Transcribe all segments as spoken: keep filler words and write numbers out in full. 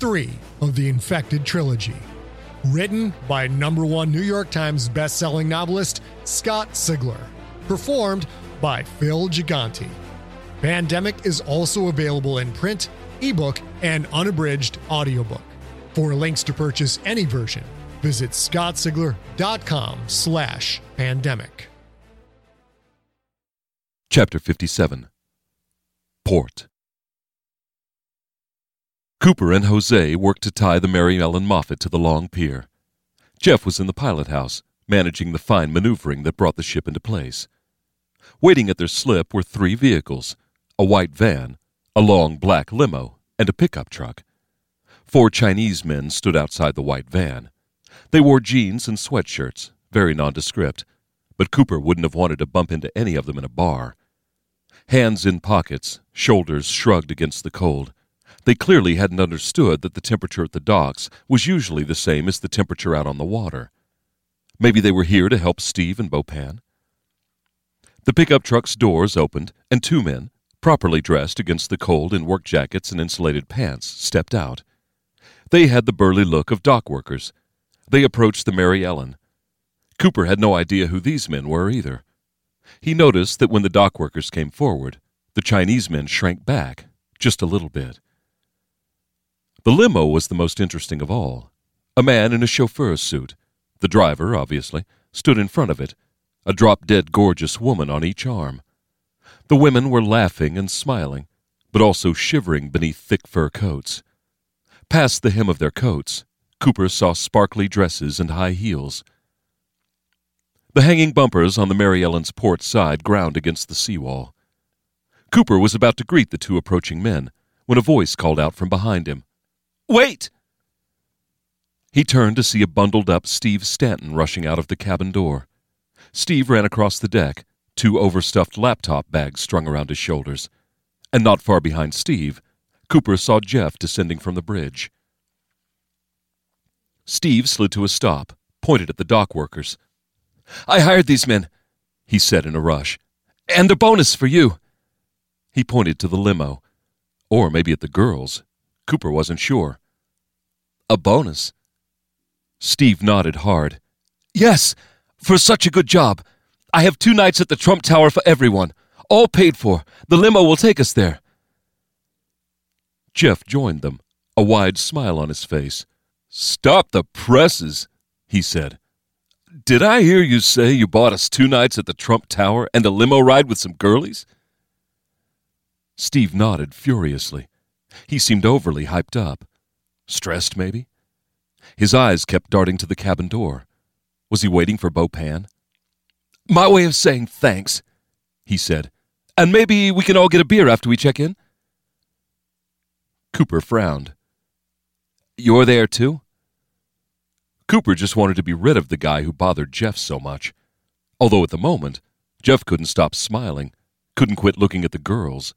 three of the Infected Trilogy, written by number one New York Times bestselling novelist Scott Sigler, performed by Phil Giganti. Pandemic is also available in print, ebook, and unabridged audiobook. For links to purchase any version, visit scott sigler dot com slash pandemic. Chapter fifty-seven. Port. Cooper and Jose worked to tie the Mary Ellen Moffat to the long pier. Jeff was in the pilot house, managing the fine maneuvering that brought the ship into place. Waiting at their slip were three vehicles, a white van, a long black limo, and a pickup truck. Four Chinese men stood outside the white van. They wore jeans and sweatshirts, very nondescript, but Cooper wouldn't have wanted to bump into any of them in a bar. Hands in pockets, shoulders shrugged against the cold, they clearly hadn't understood that the temperature at the docks was usually the same as the temperature out on the water. Maybe they were here to help Steve and Bopan? The pickup truck's doors opened, and two men, properly dressed against the cold in work jackets and insulated pants, stepped out. They had the burly look of dock workers. They approached the Mary Ellen. Cooper had no idea who these men were either. He noticed that when the dock workers came forward, the Chinese men shrank back, just a little bit. The limo was the most interesting of all. A man in a chauffeur's suit, the driver, obviously, stood in front of it, a drop-dead gorgeous woman on each arm. The women were laughing and smiling, but also shivering beneath thick fur coats. Past the hem of their coats, Cooper saw sparkly dresses and high heels. The hanging bumpers on the Mary Ellen's port side ground against the seawall. Cooper was about to greet the two approaching men when a voice called out from behind him. "Wait!" He turned to see a bundled-up Steve Stanton rushing out of the cabin door. Steve ran across the deck, two overstuffed laptop bags strung around his shoulders. And not far behind Steve, Cooper saw Jeff descending from the bridge. Steve slid to a stop, pointed at the dock workers. "I hired these men," he said in a rush. "And a bonus for you." He pointed to the limo. Or maybe at the girls. Cooper wasn't sure. "A bonus?" Steve nodded hard. "Yes, for such a good job. I have two nights at the Trump Tower for everyone. All paid for. The limo will take us there." Jeff joined them, a wide smile on his face. "Stop the presses," he said. "Did I hear you say you bought us two nights at the Trump Tower and a limo ride with some girlies?" Steve nodded furiously. He seemed overly hyped up. Stressed, maybe? His eyes kept darting to the cabin door. Was he waiting for Bopan? "My way of saying thanks," he said. "And maybe we can all get a beer after we check in?" Cooper frowned. "You're there, too?" Cooper just wanted to be rid of the guy who bothered Jeff so much. Although at the moment, Jeff couldn't stop smiling, couldn't quit looking at the girls.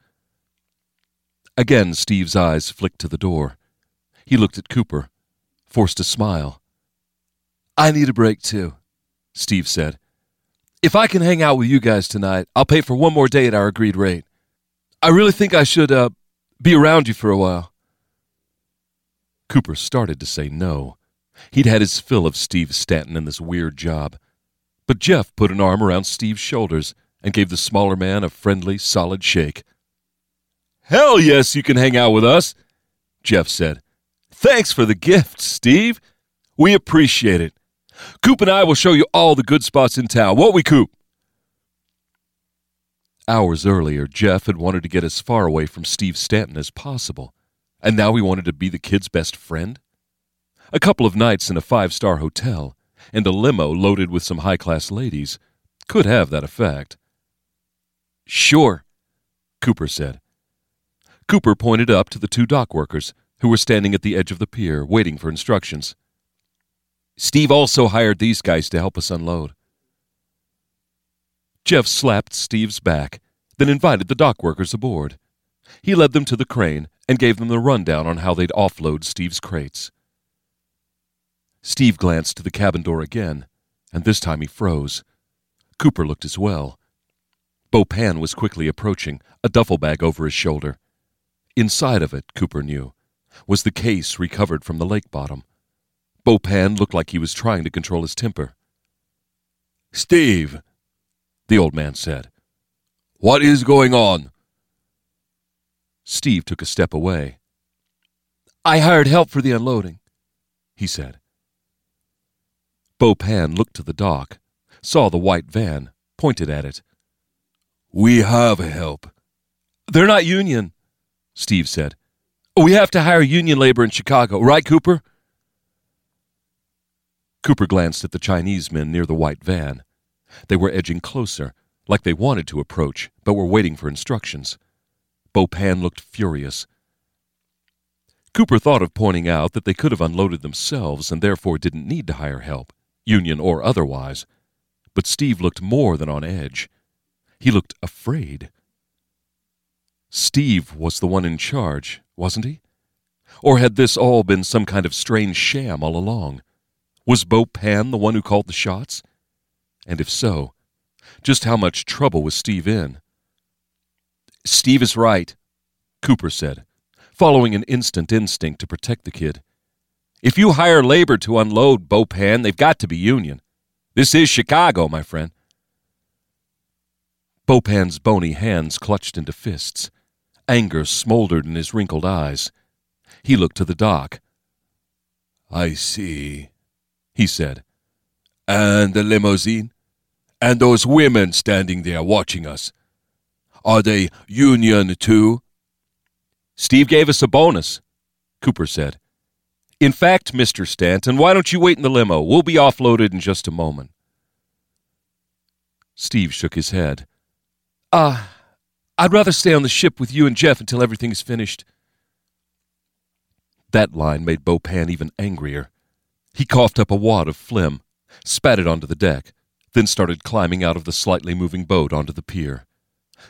Again, Steve's eyes flicked to the door. He looked at Cooper, forced a smile. "I need a break, too," Steve said. "If I can hang out with you guys tonight, I'll pay for one more day at our agreed rate. I really think I should uh, be around you for a while." Cooper started to say no. He'd had his fill of Steve Stanton and this weird job. But Jeff put an arm around Steve's shoulders and gave the smaller man a friendly, solid shake. "Hell yes, you can hang out with us," Jeff said. "Thanks for the gift, Steve. We appreciate it. Coop and I will show you all the good spots in town, won't we, Coop?" Hours earlier, Jeff had wanted to get as far away from Steve Stanton as possible, and now he wanted to be the kid's best friend. A couple of nights in a five-star hotel and a limo loaded with some high-class ladies could have that effect. "Sure," Cooper said. Cooper pointed up to the two dock workers who were standing at the edge of the pier waiting for instructions. "Steve also hired these guys to help us unload." Jeff slapped Steve's back, then invited the dock workers aboard. He led them to the crane and gave them the rundown on how they'd offload Steve's crates. Steve glanced to the cabin door again, and this time he froze. Cooper looked as well. Bo Pan was quickly approaching, a duffel bag over his shoulder. Inside of it, Cooper knew, was the case recovered from the lake bottom. Bo Pan looked like he was trying to control his temper. "Steve," the old man said, "what is going on?" Steve took a step away. "I hired help for the unloading," he said. Bo Pan looked to the dock, saw the white van, pointed at it. "We have help." "They're not union," Steve said. "We have to hire union labor in Chicago, right, Cooper?" Cooper glanced at the Chinese men near the white van. They were edging closer, like they wanted to approach, but were waiting for instructions. Bo Pan looked furious. Cooper thought of pointing out that they could have unloaded themselves and therefore didn't need to hire help, union or otherwise. But Steve looked more than on edge. He looked afraid. Steve was the one in charge, wasn't he? Or had this all been some kind of strange sham all along? Was Bo Pan the one who called the shots? And if so, just how much trouble was Steve in? "Steve is right," Cooper said, following an instant instinct to protect the kid. "If you hire labor to unload, Bo Pan, they've got to be union. This is Chicago, my friend." Bo Pan's bony hands clutched into fists. Anger smoldered in his wrinkled eyes. He looked to the dock. "I see," he said. "And the limousine? And those women standing there watching us? Are they union too?" "Steve gave us a bonus," Cooper said. "In fact, Mister Stanton, why don't you wait in the limo? We'll be offloaded in just a moment." Steve shook his head. "Ah, uh, I'd rather stay on the ship with you and Jeff until everything is finished." That line made Bo Pan even angrier. He coughed up a wad of phlegm, spat it onto the deck, then started climbing out of the slightly moving boat onto the pier.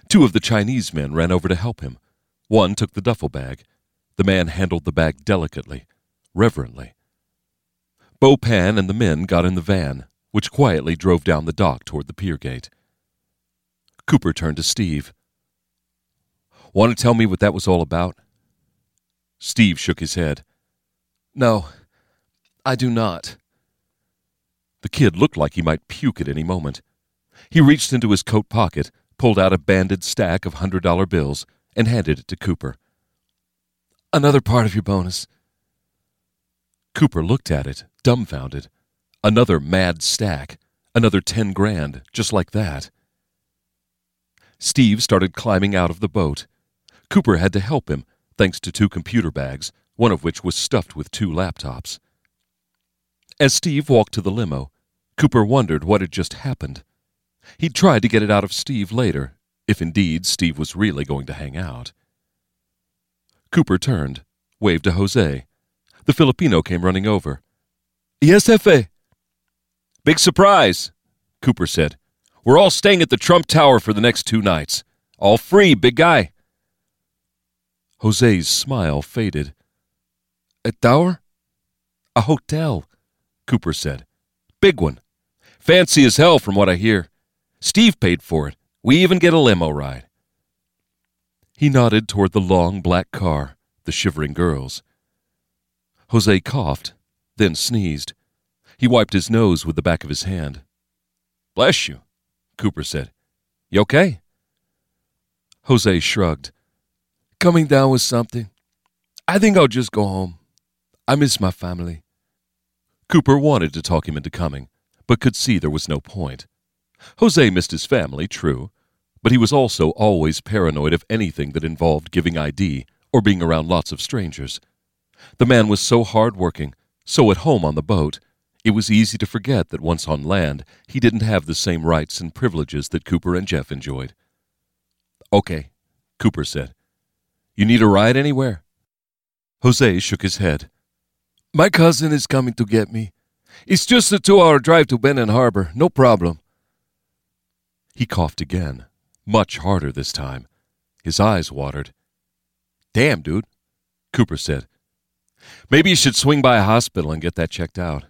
Two of the Chinese men ran over to help him. One took the duffel bag. The man handled the bag delicately, reverently. Bo Pan and the men got in the van, which quietly drove down the dock toward the pier gate. Cooper turned to Steve. "Want to tell me what that was all about?" Steve shook his head. "No, I do not." The kid looked like he might puke at any moment. He reached into his coat pocket, pulled out a banded stack of hundred dollar bills, and handed it to Cooper. "Another part of your bonus." Cooper looked at it, dumbfounded. Another mad stack. Another ten grand, just like that. Steve started climbing out of the boat. Cooper had to help him, thanks to two computer bags, one of which was stuffed with two laptops. As Steve walked to the limo, Cooper wondered what had just happened. He'd tried to get it out of Steve later, if indeed Steve was really going to hang out. Cooper turned, waved to Jose. The Filipino came running over. "Yes, Jefe." "Big surprise," Cooper said. "We're all staying at the Trump Tower for the next two nights. All free, big guy." Jose's smile faded. "A tower?" "A hotel," Cooper said. "Big one. Fancy as hell from what I hear. Steve paid for it. We even get a limo ride." He nodded toward the long black car, the shivering girls. Jose coughed, then sneezed. He wiped his nose with the back of his hand. "Bless you," Cooper said. "You okay?" Jose shrugged. "Coming down with something. I think I'll just go home. I miss my family." Cooper wanted to talk him into coming, but could see there was no point. Jose missed his family, true, but he was also always paranoid of anything that involved giving I D or being around lots of strangers. The man was so hard-working, so at home on the boat, it was easy to forget that once on land, he didn't have the same rights and privileges that Cooper and Jeff enjoyed. "Okay," Cooper said. "You need a ride anywhere?" Jose shook his head. "My cousin is coming to get me. It's just a two-hour drive to Benin Harbor, no problem." He coughed again, much harder this time. His eyes watered. "Damn, dude," Cooper said. "Maybe you should swing by a hospital and get that checked out."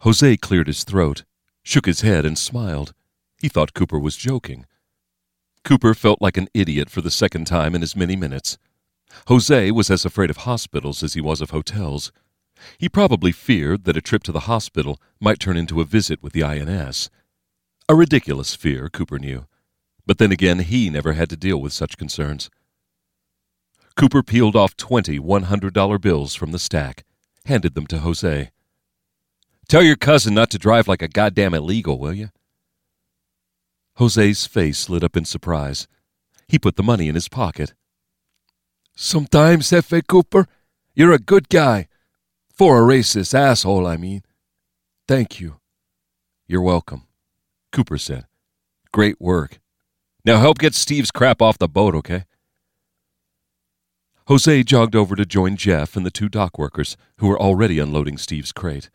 Jose cleared his throat, shook his head, and smiled. He thought Cooper was joking. Cooper felt like an idiot for the second time in as many minutes. Jose was as afraid of hospitals as he was of hotels. He probably feared that a trip to the hospital might turn into a visit with the I N S. A ridiculous fear, Cooper knew. But then again, he never had to deal with such concerns. Cooper peeled off twenty one hundred dollar bills from the stack, handed them to Jose. "Tell your cousin not to drive like a goddamn illegal, will you?" Jose's face lit up in surprise. He put the money in his pocket. "Sometimes, F A Cooper, you're a good guy. For a racist asshole, I mean. Thank you." "You're welcome," Cooper said. "Great work. Now help get Steve's crap off the boat, okay?" Jose jogged over to join Jeff and the two dock workers who were already unloading Steve's crate.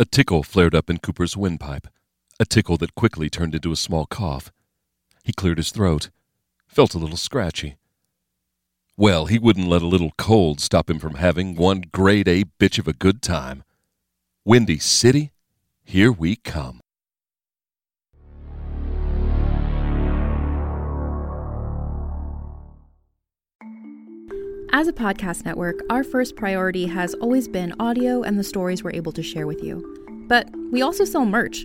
A tickle flared up in Cooper's windpipe, a tickle that quickly turned into a small cough. He cleared his throat, felt a little scratchy. Well, he wouldn't let a little cold stop him from having one grade-A bitch of a good time. Windy City, here we come. As a podcast network, our first priority has always been audio and the stories we're able to share with you. But we also sell merch,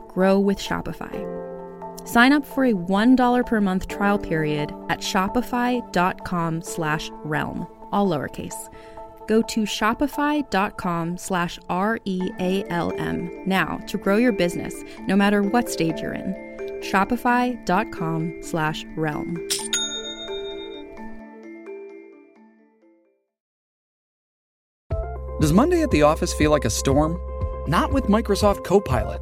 grow with Shopify. Sign up for a one dollar per month trial period at shopify.com slash realm, all lowercase. Go to shopify.com slash R-E-A-L-M now to grow your business, no matter what stage you're in. Shopify.com slash realm. Does Monday at the office feel like a storm? Not with Microsoft Copilot.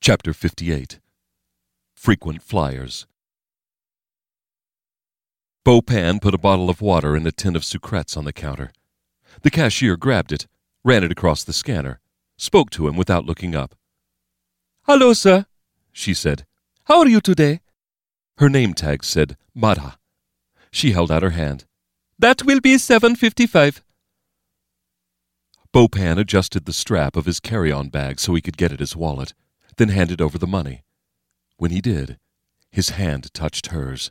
Chapter fifty-eight. Frequent Flyers. Bo Pan put a bottle of water and a tin of sucrets on the counter. The cashier grabbed it, ran it across the scanner, spoke to him without looking up. "Hello, sir," she said. "How are you today?" Her name tag said Mara. She held out her hand. "That will be seven fifty-five. Bopan adjusted the strap of his carry-on bag so he could get at his wallet, then handed over the money. When he did, his hand touched hers.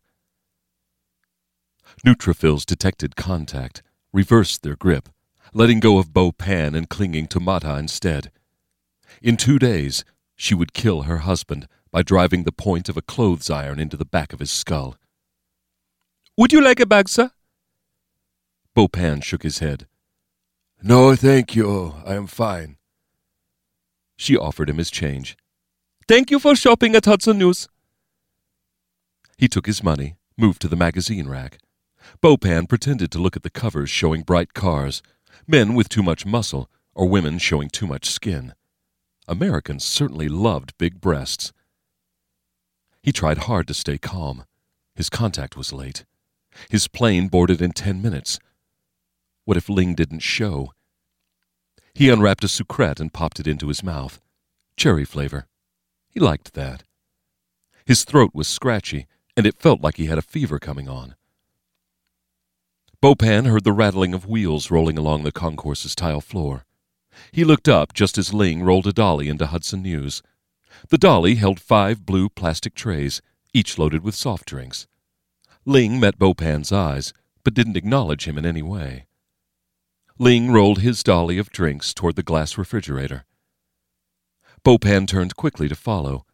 Neutrophils detected contact, reversed their grip, letting go of Bopan and clinging to Mata instead. In two days, she would kill her husband by driving the point of a clothes iron into the back of his skull. "Would you like a bag, sir?" Bopan shook his head. "No, thank you. I am fine." She offered him his change. "Thank you for shopping at Hudson News." He took his money, moved to the magazine rack. Bopan pretended to look at the covers showing bright cars, men with too much muscle, or women showing too much skin. Americans certainly loved big breasts. He tried hard to stay calm. His contact was late. His plane boarded in ten minutes. What if Ling didn't show? He unwrapped a sucrette and popped it into his mouth. Cherry flavor. He liked that. His throat was scratchy, and it felt like he had a fever coming on. Bopan heard the rattling of wheels rolling along the concourse's tile floor. He looked up just as Ling rolled a dolly into Hudson News. The dolly held five blue plastic trays, each loaded with soft drinks. Ling met Bopan's eyes, but didn't acknowledge him in any way. Ling rolled his dolly of drinks toward the glass refrigerator. Bopan turned quickly to follow.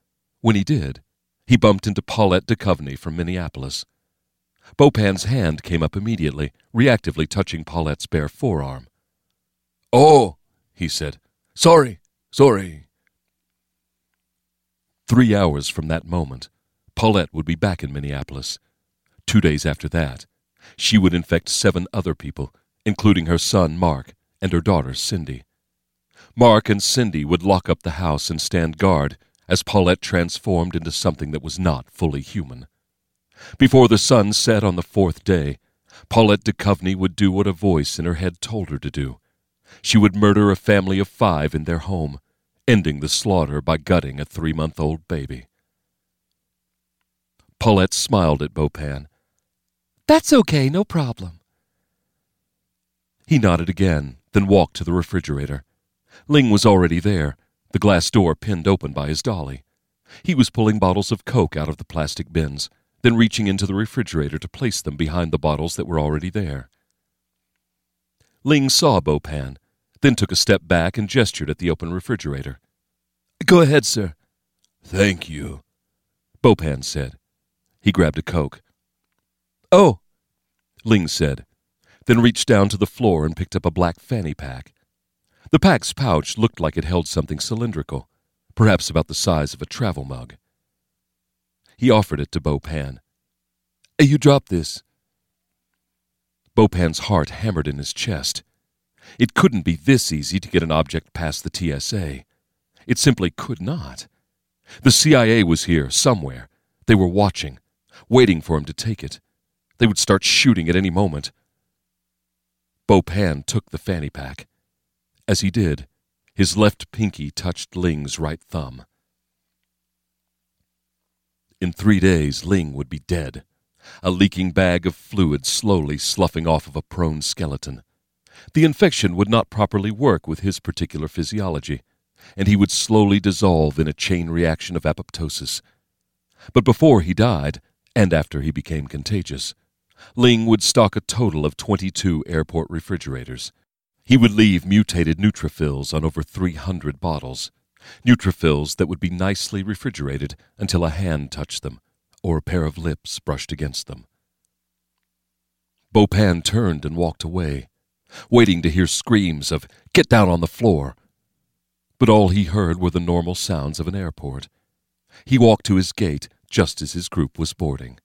When he did, he bumped into Paulette Duchovny from Minneapolis. Bopan's hand came up immediately, reactively touching Paulette's bare forearm. "Oh," he said. "Sorry, sorry." Three hours from that moment, Paulette would be back in Minneapolis. Two days after that, she would infect seven other people, including her son Mark and her daughter Cindy. Mark and Cindy would lock up the house and stand guard as Paulette transformed into something that was not fully human. Before the sun set on the fourth day, Paulette Duchovny would do what a voice in her head told her to do. She would murder a family of five in their home, ending the slaughter by gutting a three-month-old baby. Paulette smiled at Bopan. "That's okay, no problem." He nodded again, then walked to the refrigerator. Ling was already there, the glass door pinned open by his dolly. He was pulling bottles of Coke out of the plastic bins, then reaching into the refrigerator to place them behind the bottles that were already there. Ling saw Bopan, then took a step back and gestured at the open refrigerator. "Go ahead, sir." "Thank you," Bopan said. He grabbed a Coke. "Oh," Ling said, then reached down to the floor and picked up a black fanny pack. The pack's pouch looked like it held something cylindrical, perhaps about the size of a travel mug. He offered it to Bopan. "You dropped this." Bopan's heart hammered in his chest. It couldn't be this easy to get an object past the T S A. It simply could not. The C I A was here, somewhere. They were watching, waiting for him to take it. They would start shooting at any moment. Bopan took the fanny pack. As he did, his left pinky touched Ling's right thumb. In three days, Ling would be dead, a leaking bag of fluid slowly sloughing off of a prone skeleton. The infection would not properly work with his particular physiology, and he would slowly dissolve in a chain reaction of apoptosis. But before he died, and after he became contagious, Ling would stock a total of twenty-two airport refrigerators. He would leave mutated neutrophils on over three hundred bottles. Neutrophils that would be nicely refrigerated until a hand touched them, or a pair of lips brushed against them. Bopan turned and walked away, waiting to hear screams of, "Get down on the floor!" But all he heard were the normal sounds of an airport. He walked to his gate just as his group was boarding.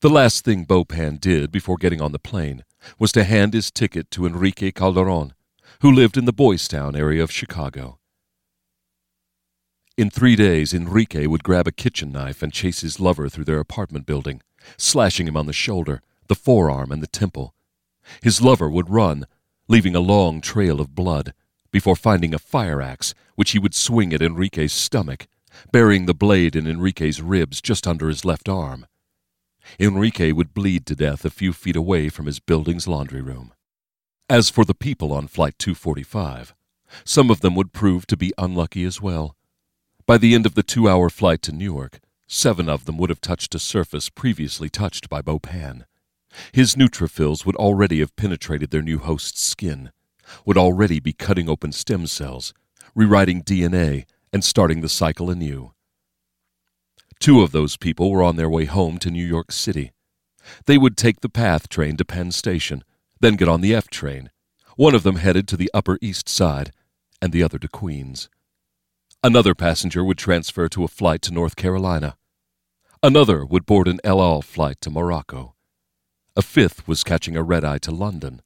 The last thing Bopan did before getting on the plane was to hand his ticket to Enrique Calderon, who lived in the Boystown area of Chicago. In three days, Enrique would grab a kitchen knife and chase his lover through their apartment building, slashing him on the shoulder, the forearm, and the temple. His lover would run, leaving a long trail of blood, before finding a fire axe, which he would swing at Enrique's stomach, burying the blade in Enrique's ribs just under his left arm. Enrique would bleed to death a few feet away from his building's laundry room. As for the people on Flight two forty-five, some of them would prove to be unlucky as well. By the end of the two-hour flight to Newark, seven of them would have touched a surface previously touched by Bopan. His neutrophils would already have penetrated their new host's skin, would already be cutting open stem cells, rewriting D N A, and starting the cycle anew. Two of those people were on their way home to New York City. They would take the PATH train to Penn Station, then get on the F train. One of them headed to the Upper East Side, and the other to Queens. Another passenger would transfer to a flight to North Carolina. Another would board an El Al flight to Morocco. A fifth was catching a red-eye to London.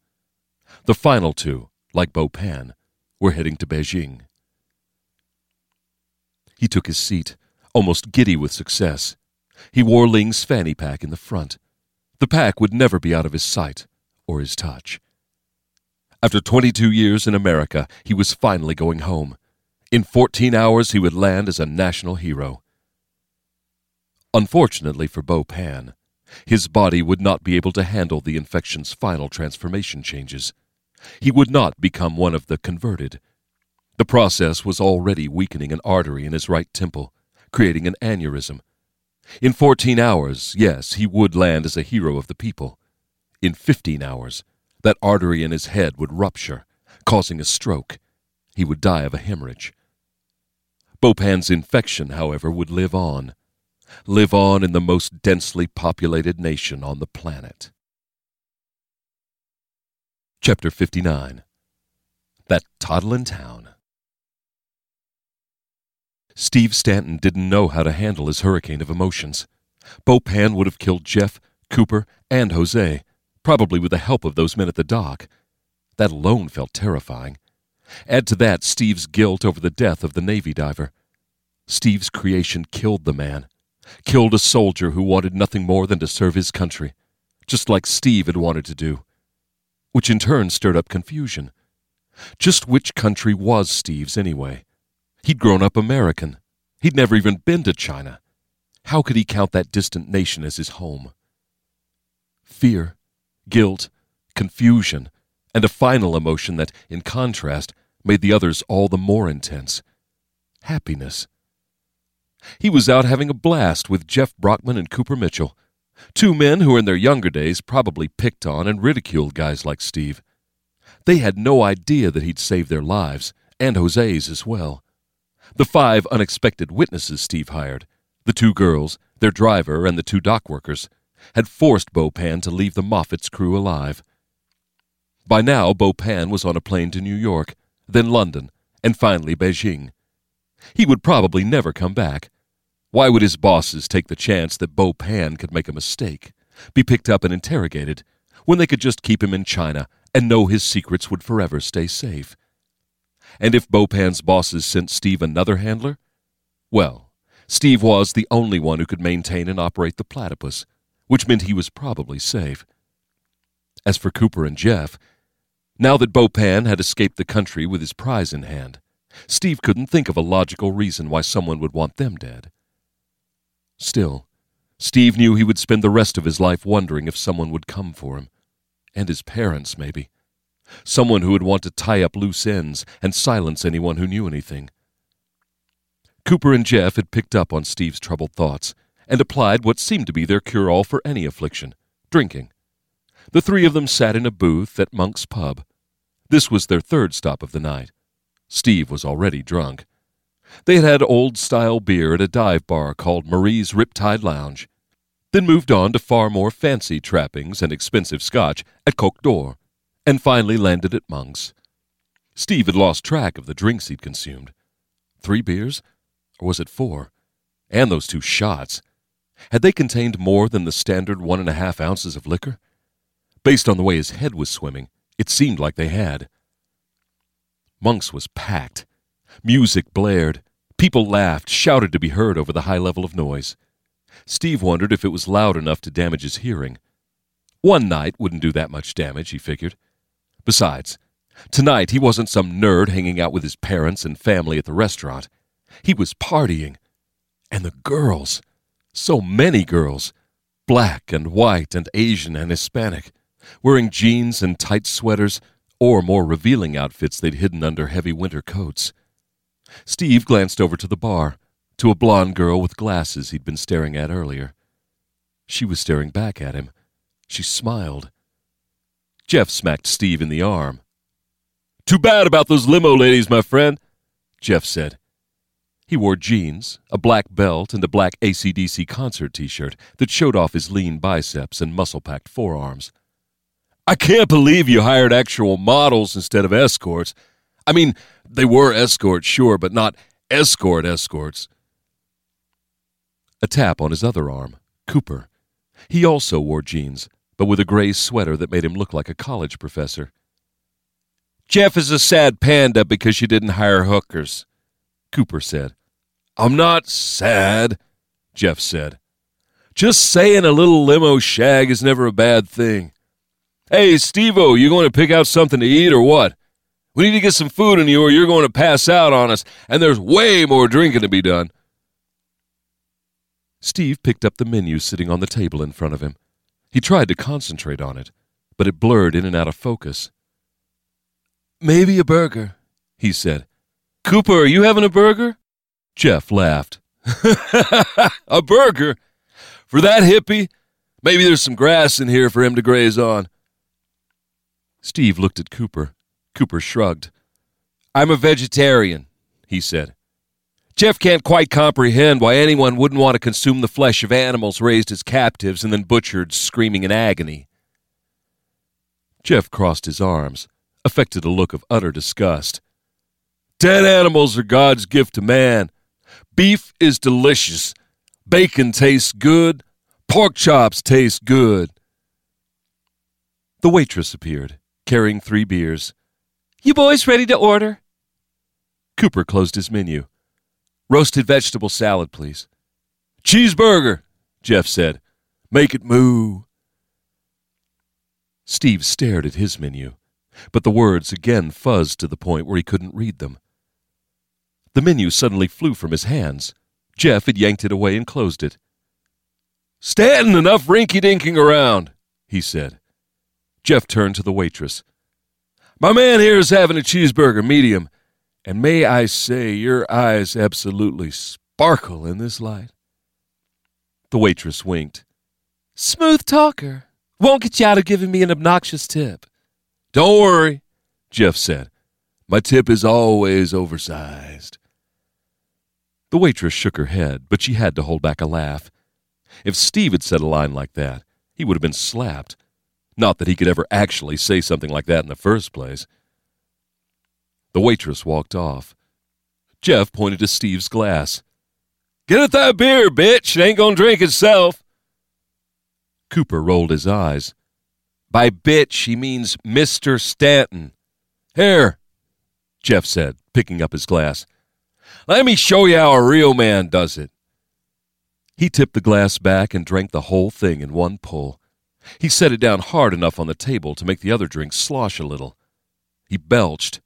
The final two, like Bopan, were heading to Beijing. He took his seat, almost giddy with success. He wore Ling's fanny pack in the front. The pack would never be out of his sight or his touch. After twenty-two years in America, he was finally going home. In fourteen hours, he would land as a national hero. Unfortunately for Bopan, his body would not be able to handle the infection's final transformation changes. He would not become one of the converted. The process was already weakening an artery in his right temple, creating an aneurysm. In fourteen hours, yes, he would land as a hero of the people. In fifteen hours, that artery in his head would rupture, causing a stroke. He would die of a hemorrhage. Bopan's infection, however, would live on. Live on in the most densely populated nation on the planet. Chapter fifty-nine. That Toddlin' Town. Steve Stanton didn't know how to handle his hurricane of emotions. Bopan would have killed Jeff, Cooper, and Jose, probably with the help of those men at the dock. That alone felt terrifying. Add to that Steve's guilt over the death of the Navy diver. Steve's creation killed the man, killed a soldier who wanted nothing more than to serve his country, just like Steve had wanted to do, which in turn stirred up confusion. Just which country was Steve's anyway? He'd grown up American. He'd never even been to China. How could he count that distant nation as his home? Fear, guilt, confusion, and a final emotion that, in contrast, made the others all the more intense. Happiness. He was out having a blast with Jeff Brockman and Cooper Mitchell, two men who in their younger days probably picked on and ridiculed guys like Steve. They had no idea that he'd saved their lives, and Jose's as well. The five unexpected witnesses Steve hired, the two girls, their driver, and the two dock workers, had forced Bopan to leave the Moffat's crew alive. By now, Bopan was on a plane to New York, then London, and finally Beijing. He would probably never come back. Why would his bosses take the chance that Bopan could make a mistake, be picked up and interrogated, when they could just keep him in China and know his secrets would forever stay safe? And if Bopan's bosses sent Steve another handler? Well, Steve was the only one who could maintain and operate the platypus, which meant he was probably safe. As for Cooper and Jeff, now that Bopan had escaped the country with his prize in hand, Steve couldn't think of a logical reason why someone would want them dead. Still, Steve knew he would spend the rest of his life wondering if someone would come for him, and his parents maybe. Someone who would want to tie up loose ends and silence anyone who knew anything. Cooper and Jeff had picked up on Steve's troubled thoughts and applied what seemed to be their cure-all for any affliction, drinking. The three of them sat in a booth at Monk's Pub. This was their third stop of the night. Steve was already drunk. They had had old-style beer at a dive bar called Marie's Riptide Lounge, then moved on to far more fancy trappings and expensive scotch at Coq d'Or, and finally landed at Monk's. Steve had lost track of the drinks he'd consumed. Three beers? Or was it four? And those two shots. Had they contained more than the standard one and a half ounces of liquor? Based on the way his head was swimming, it seemed like they had. Monk's was packed. Music blared. People laughed, shouted to be heard over the high level of noise. Steve wondered if it was loud enough to damage his hearing. One night wouldn't do that much damage, he figured. Besides, tonight he wasn't some nerd hanging out with his parents and family at the restaurant. He was partying. And the girls. So many girls. Black and white and Asian and Hispanic. Wearing jeans and tight sweaters or more revealing outfits they'd hidden under heavy winter coats. Steve glanced over to the bar, to a blonde girl with glasses he'd been staring at earlier. She was staring back at him. She smiled. Jeff smacked Steve in the arm. "Too bad about those limo ladies, my friend," Jeff said. He wore jeans, a black belt, and a black A C D C concert t-shirt that showed off his lean biceps and muscle-packed forearms. "I can't believe you hired actual models instead of escorts. I mean, they were escorts, sure, but not escort escorts." A tap on his other arm, Cooper. He also wore jeans, but with a gray sweater that made him look like a college professor. "Jeff is a sad panda because you didn't hire hookers," Cooper said. "I'm not sad," Jeff said. "Just saying a little limo shag is never a bad thing. Hey, Steve-o, you going to pick out something to eat or what? We need to get some food in you or you're going to pass out on us, and there's way more drinking to be done." Steve picked up the menu sitting on the table in front of him. He tried to concentrate on it, but it blurred in and out of focus. "Maybe a burger," he said. "Cooper, are you having a burger?" Jeff laughed. "A burger? For that hippie? Maybe there's some grass in here for him to graze on." Steve looked at Cooper. Cooper shrugged. "I'm a vegetarian," he said. Jeff can't quite comprehend why anyone wouldn't want to consume the flesh of animals raised as captives and then butchered, screaming in agony. Jeff crossed his arms, affected a look of utter disgust. "Dead animals are God's gift to man. Beef is delicious. Bacon tastes good. Pork chops taste good." The waitress appeared, carrying three beers. "You boys ready to order?" Cooper closed his menu. "Roasted vegetable salad, please." "Cheeseburger," Jeff said. "Make it moo." Steve stared at his menu, but the words again fuzzed to the point where he couldn't read them. The menu suddenly flew from his hands. Jeff had yanked it away and closed it. "Stanton, enough rinky-dinking around," he said. Jeff turned to the waitress. "My man here is having a cheeseburger, medium, and may I say your eyes absolutely sparkle in this light." The waitress winked. "Smooth talker. Won't get you out of giving me an obnoxious tip." "Don't worry," Jeff said. "My tip is always oversized." The waitress shook her head, but she had to hold back a laugh. If Steve had said a line like that, he would have been slapped. Not that he could ever actually say something like that in the first place. The waitress walked off. Jeff pointed to Steve's glass. "Get at that beer, bitch. It ain't gonna drink itself." Cooper rolled his eyes. "By bitch, he means Mister Stanton." "Here," Jeff said, picking up his glass. "Let me show you how a real man does it." He tipped the glass back and drank the whole thing in one pull. He set it down hard enough on the table to make the other drink slosh a little. He belched.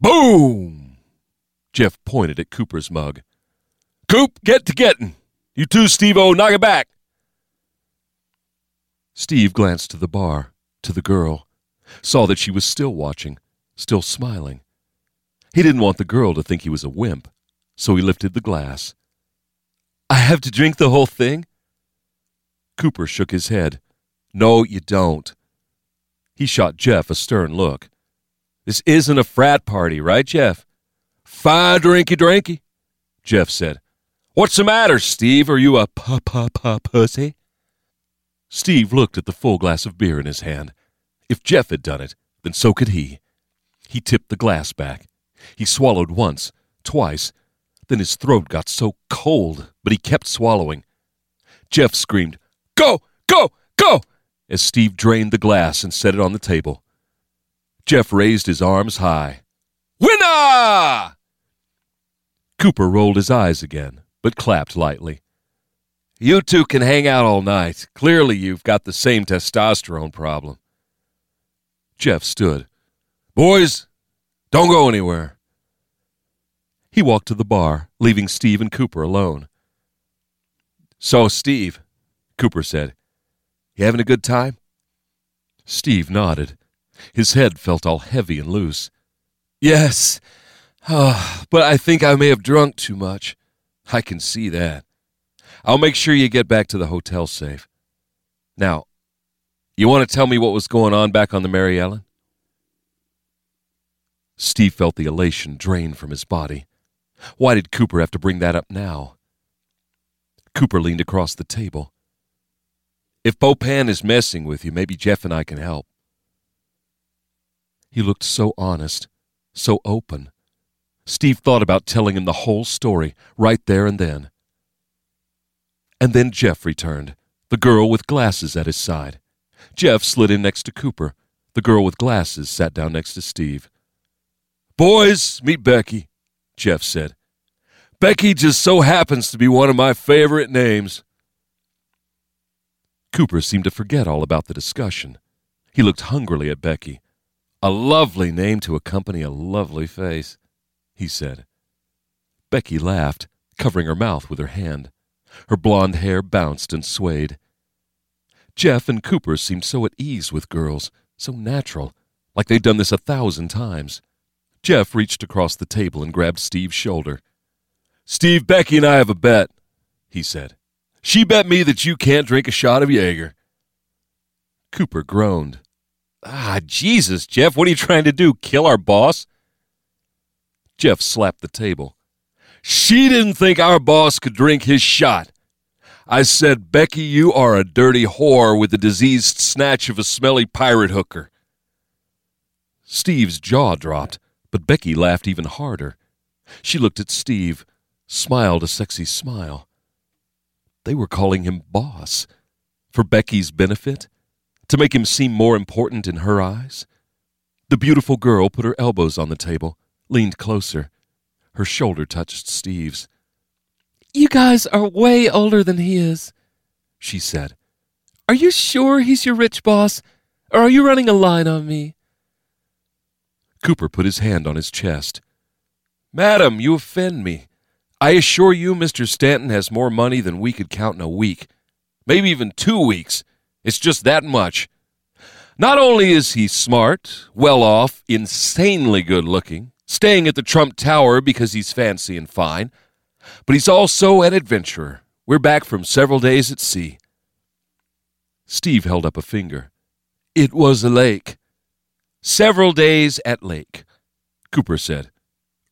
"Boom!" Jeff pointed at Cooper's mug. "Coop, get to getting. You too, Steve-o, knock it back." Steve glanced to the bar, to the girl, saw that she was still watching, still smiling. He didn't want the girl to think he was a wimp, so he lifted the glass. "I have to drink the whole thing?" Cooper shook his head. "No, you don't." He shot Jeff a stern look. "This isn't a frat party, right, Jeff?" "Fine drinky-drinky," Jeff said. "What's the matter, Steve? Are you a pa-pa-pa-pussy?" Steve looked at the full glass of beer in his hand. If Jeff had done it, then so could he. He tipped the glass back. He swallowed once, twice. Then his throat got so cold, but he kept swallowing. Jeff screamed, "Go! Go! Go!" as Steve drained the glass and set it on the table. Jeff raised his arms high. "Winner!" Cooper rolled his eyes again, but clapped lightly. You two can hang out all night. Clearly you've got the same testosterone problem. Jeff stood. Boys, don't go anywhere. He walked to the bar, leaving Steve and Cooper alone. So, Steve, Cooper said, you having a good time? Steve nodded. His head felt all heavy and loose. Yes, oh, but I think I may have drunk too much. I can see that. I'll make sure you get back to the hotel safe. Now, you want to tell me what was going on back on the Mary Ellen? Steve felt the elation drain from his body. Why did Cooper have to bring that up now? Cooper leaned across the table. If Bopan is messing with you, maybe Jeff and I can help. He looked so honest, so open. Steve thought about telling him the whole story right there and then. And then Jeff returned, the girl with glasses at his side. Jeff slid in next to Cooper. The girl with glasses sat down next to Steve. Boys, meet Becky, Jeff said. Becky just so happens to be one of my favorite names. Cooper seemed to forget all about the discussion. He looked hungrily at Becky. A lovely name to accompany a lovely face, he said. Becky laughed, covering her mouth with her hand. Her blonde hair bounced and swayed. Jeff and Cooper seemed so at ease with girls, so natural, like they'd done this a thousand times. Jeff reached across the table and grabbed Steve's shoulder. Steve, Becky and I have a bet, he said. She bet me that you can't drink a shot of Jaeger. Cooper groaned. Ah, Jesus, Jeff, what are you trying to do, kill our boss? Jeff slapped the table. She didn't think our boss could drink his shot. I said, Becky, you are a dirty whore with the diseased snatch of a smelly pirate hooker. Steve's jaw dropped, but Becky laughed even harder. She looked at Steve, smiled a sexy smile. They were calling him boss. For Becky's benefit? To make him seem more important in her eyes? The beautiful girl put her elbows on the table, leaned closer. Her shoulder touched Steve's. You guys are way older than he is, she said. Are you sure he's your rich boss, or are you running a line on me? Cooper put his hand on his chest. Madam, you offend me. I assure you Mister Stanton has more money than we could count in a week, maybe even two weeks. It's just that much. Not only is he smart, well-off, insanely good-looking, staying at the Trump Tower because he's fancy and fine, but he's also an adventurer. We're back from several days at sea. Steve held up a finger. It was a lake. Several days at lake, Cooper said.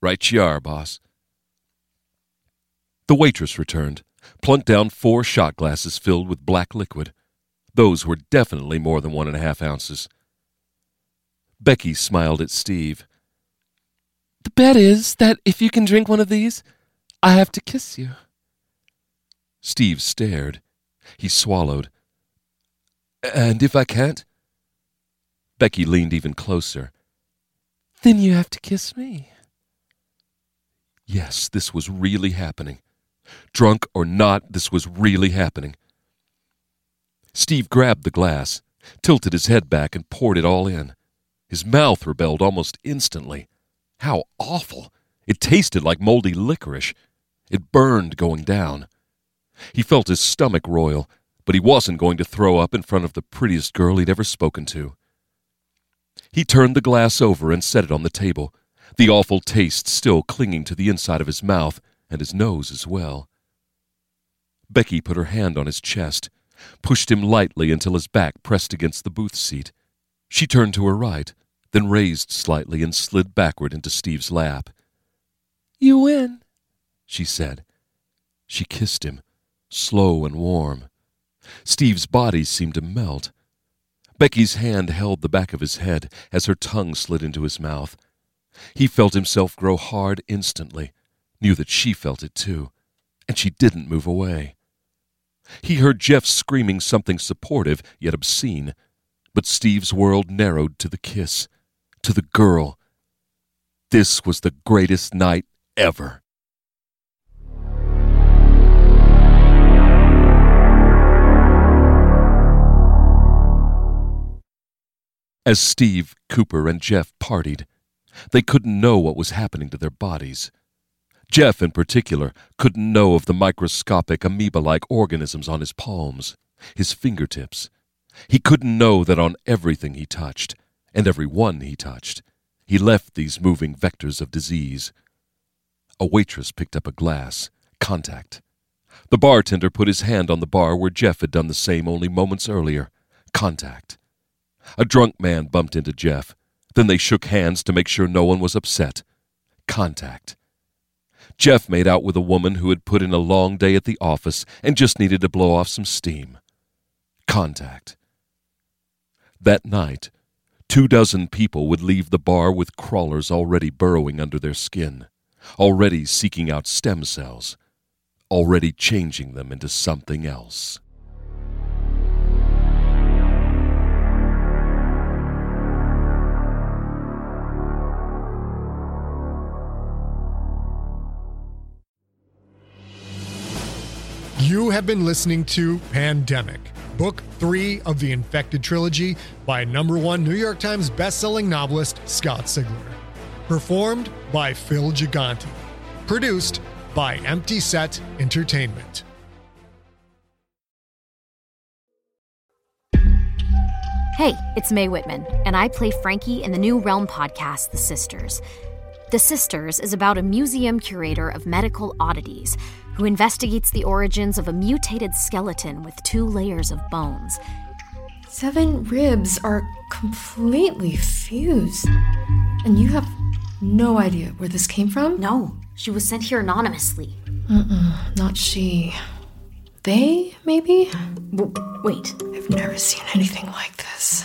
Right you are, boss. The waitress returned, plunked down four shot glasses filled with black liquid. Those were definitely more than one and a half ounces. Becky smiled at Steve. The bet is that if you can drink one of these, I have to kiss you. Steve stared. He swallowed. And if I can't? Becky leaned even closer. Then you have to kiss me. Yes, this was really happening. Drunk or not, this was really happening. Steve grabbed the glass, tilted his head back, and poured it all in. His mouth rebelled almost instantly. How awful! It tasted like moldy licorice. It burned going down. He felt his stomach roil, but he wasn't going to throw up in front of the prettiest girl he'd ever spoken to. He turned the glass over and set it on the table, the awful taste still clinging to the inside of his mouth and his nose as well. Becky put her hand on his chest, pushed him lightly until his back pressed against the booth seat. She turned to her right, then raised slightly and slid backward into Steve's lap. You win, she said. She kissed him, slow and warm. Steve's body seemed to melt. Becky's hand held the back of his head as her tongue slid into his mouth. He felt himself grow hard instantly, knew that she felt it too, and she didn't move away. He heard Jeff screaming something supportive yet obscene, but Steve's world narrowed to the kiss, to the girl. This was the greatest night ever. As Steve, Cooper, and Jeff partied, they couldn't know what was happening to their bodies. Jeff, in particular, couldn't know of the microscopic amoeba-like organisms on his palms, his fingertips. He couldn't know that on everything he touched, and every one he touched, he left these moving vectors of disease. A waitress picked up a glass. Contact. The bartender put his hand on the bar where Jeff had done the same only moments earlier. Contact. A drunk man bumped into Jeff. Then they shook hands to make sure no one was upset. Contact. Jeff made out with a woman who had put in a long day at the office and just needed to blow off some steam. Contact. That night, two dozen people would leave the bar with crawlers already burrowing under their skin, already seeking out stem cells, already changing them into something else. You have been listening to Pandemic, book three of the Infected Trilogy by number one New York Times bestselling novelist Scott Sigler. Performed by Phil Giganti. Produced by Empty Set Entertainment. Hey, it's Mae Whitman, and I play Frankie in the New Realm podcast, The Sisters. The Sisters is about a museum curator of medical oddities who investigates the origins of a mutated skeleton with two layers of bones. Seven ribs are completely fused. And you have no idea where this came from? No, she was sent here anonymously. Mm-mm, not she. They, maybe? Wait. I've never seen anything like this.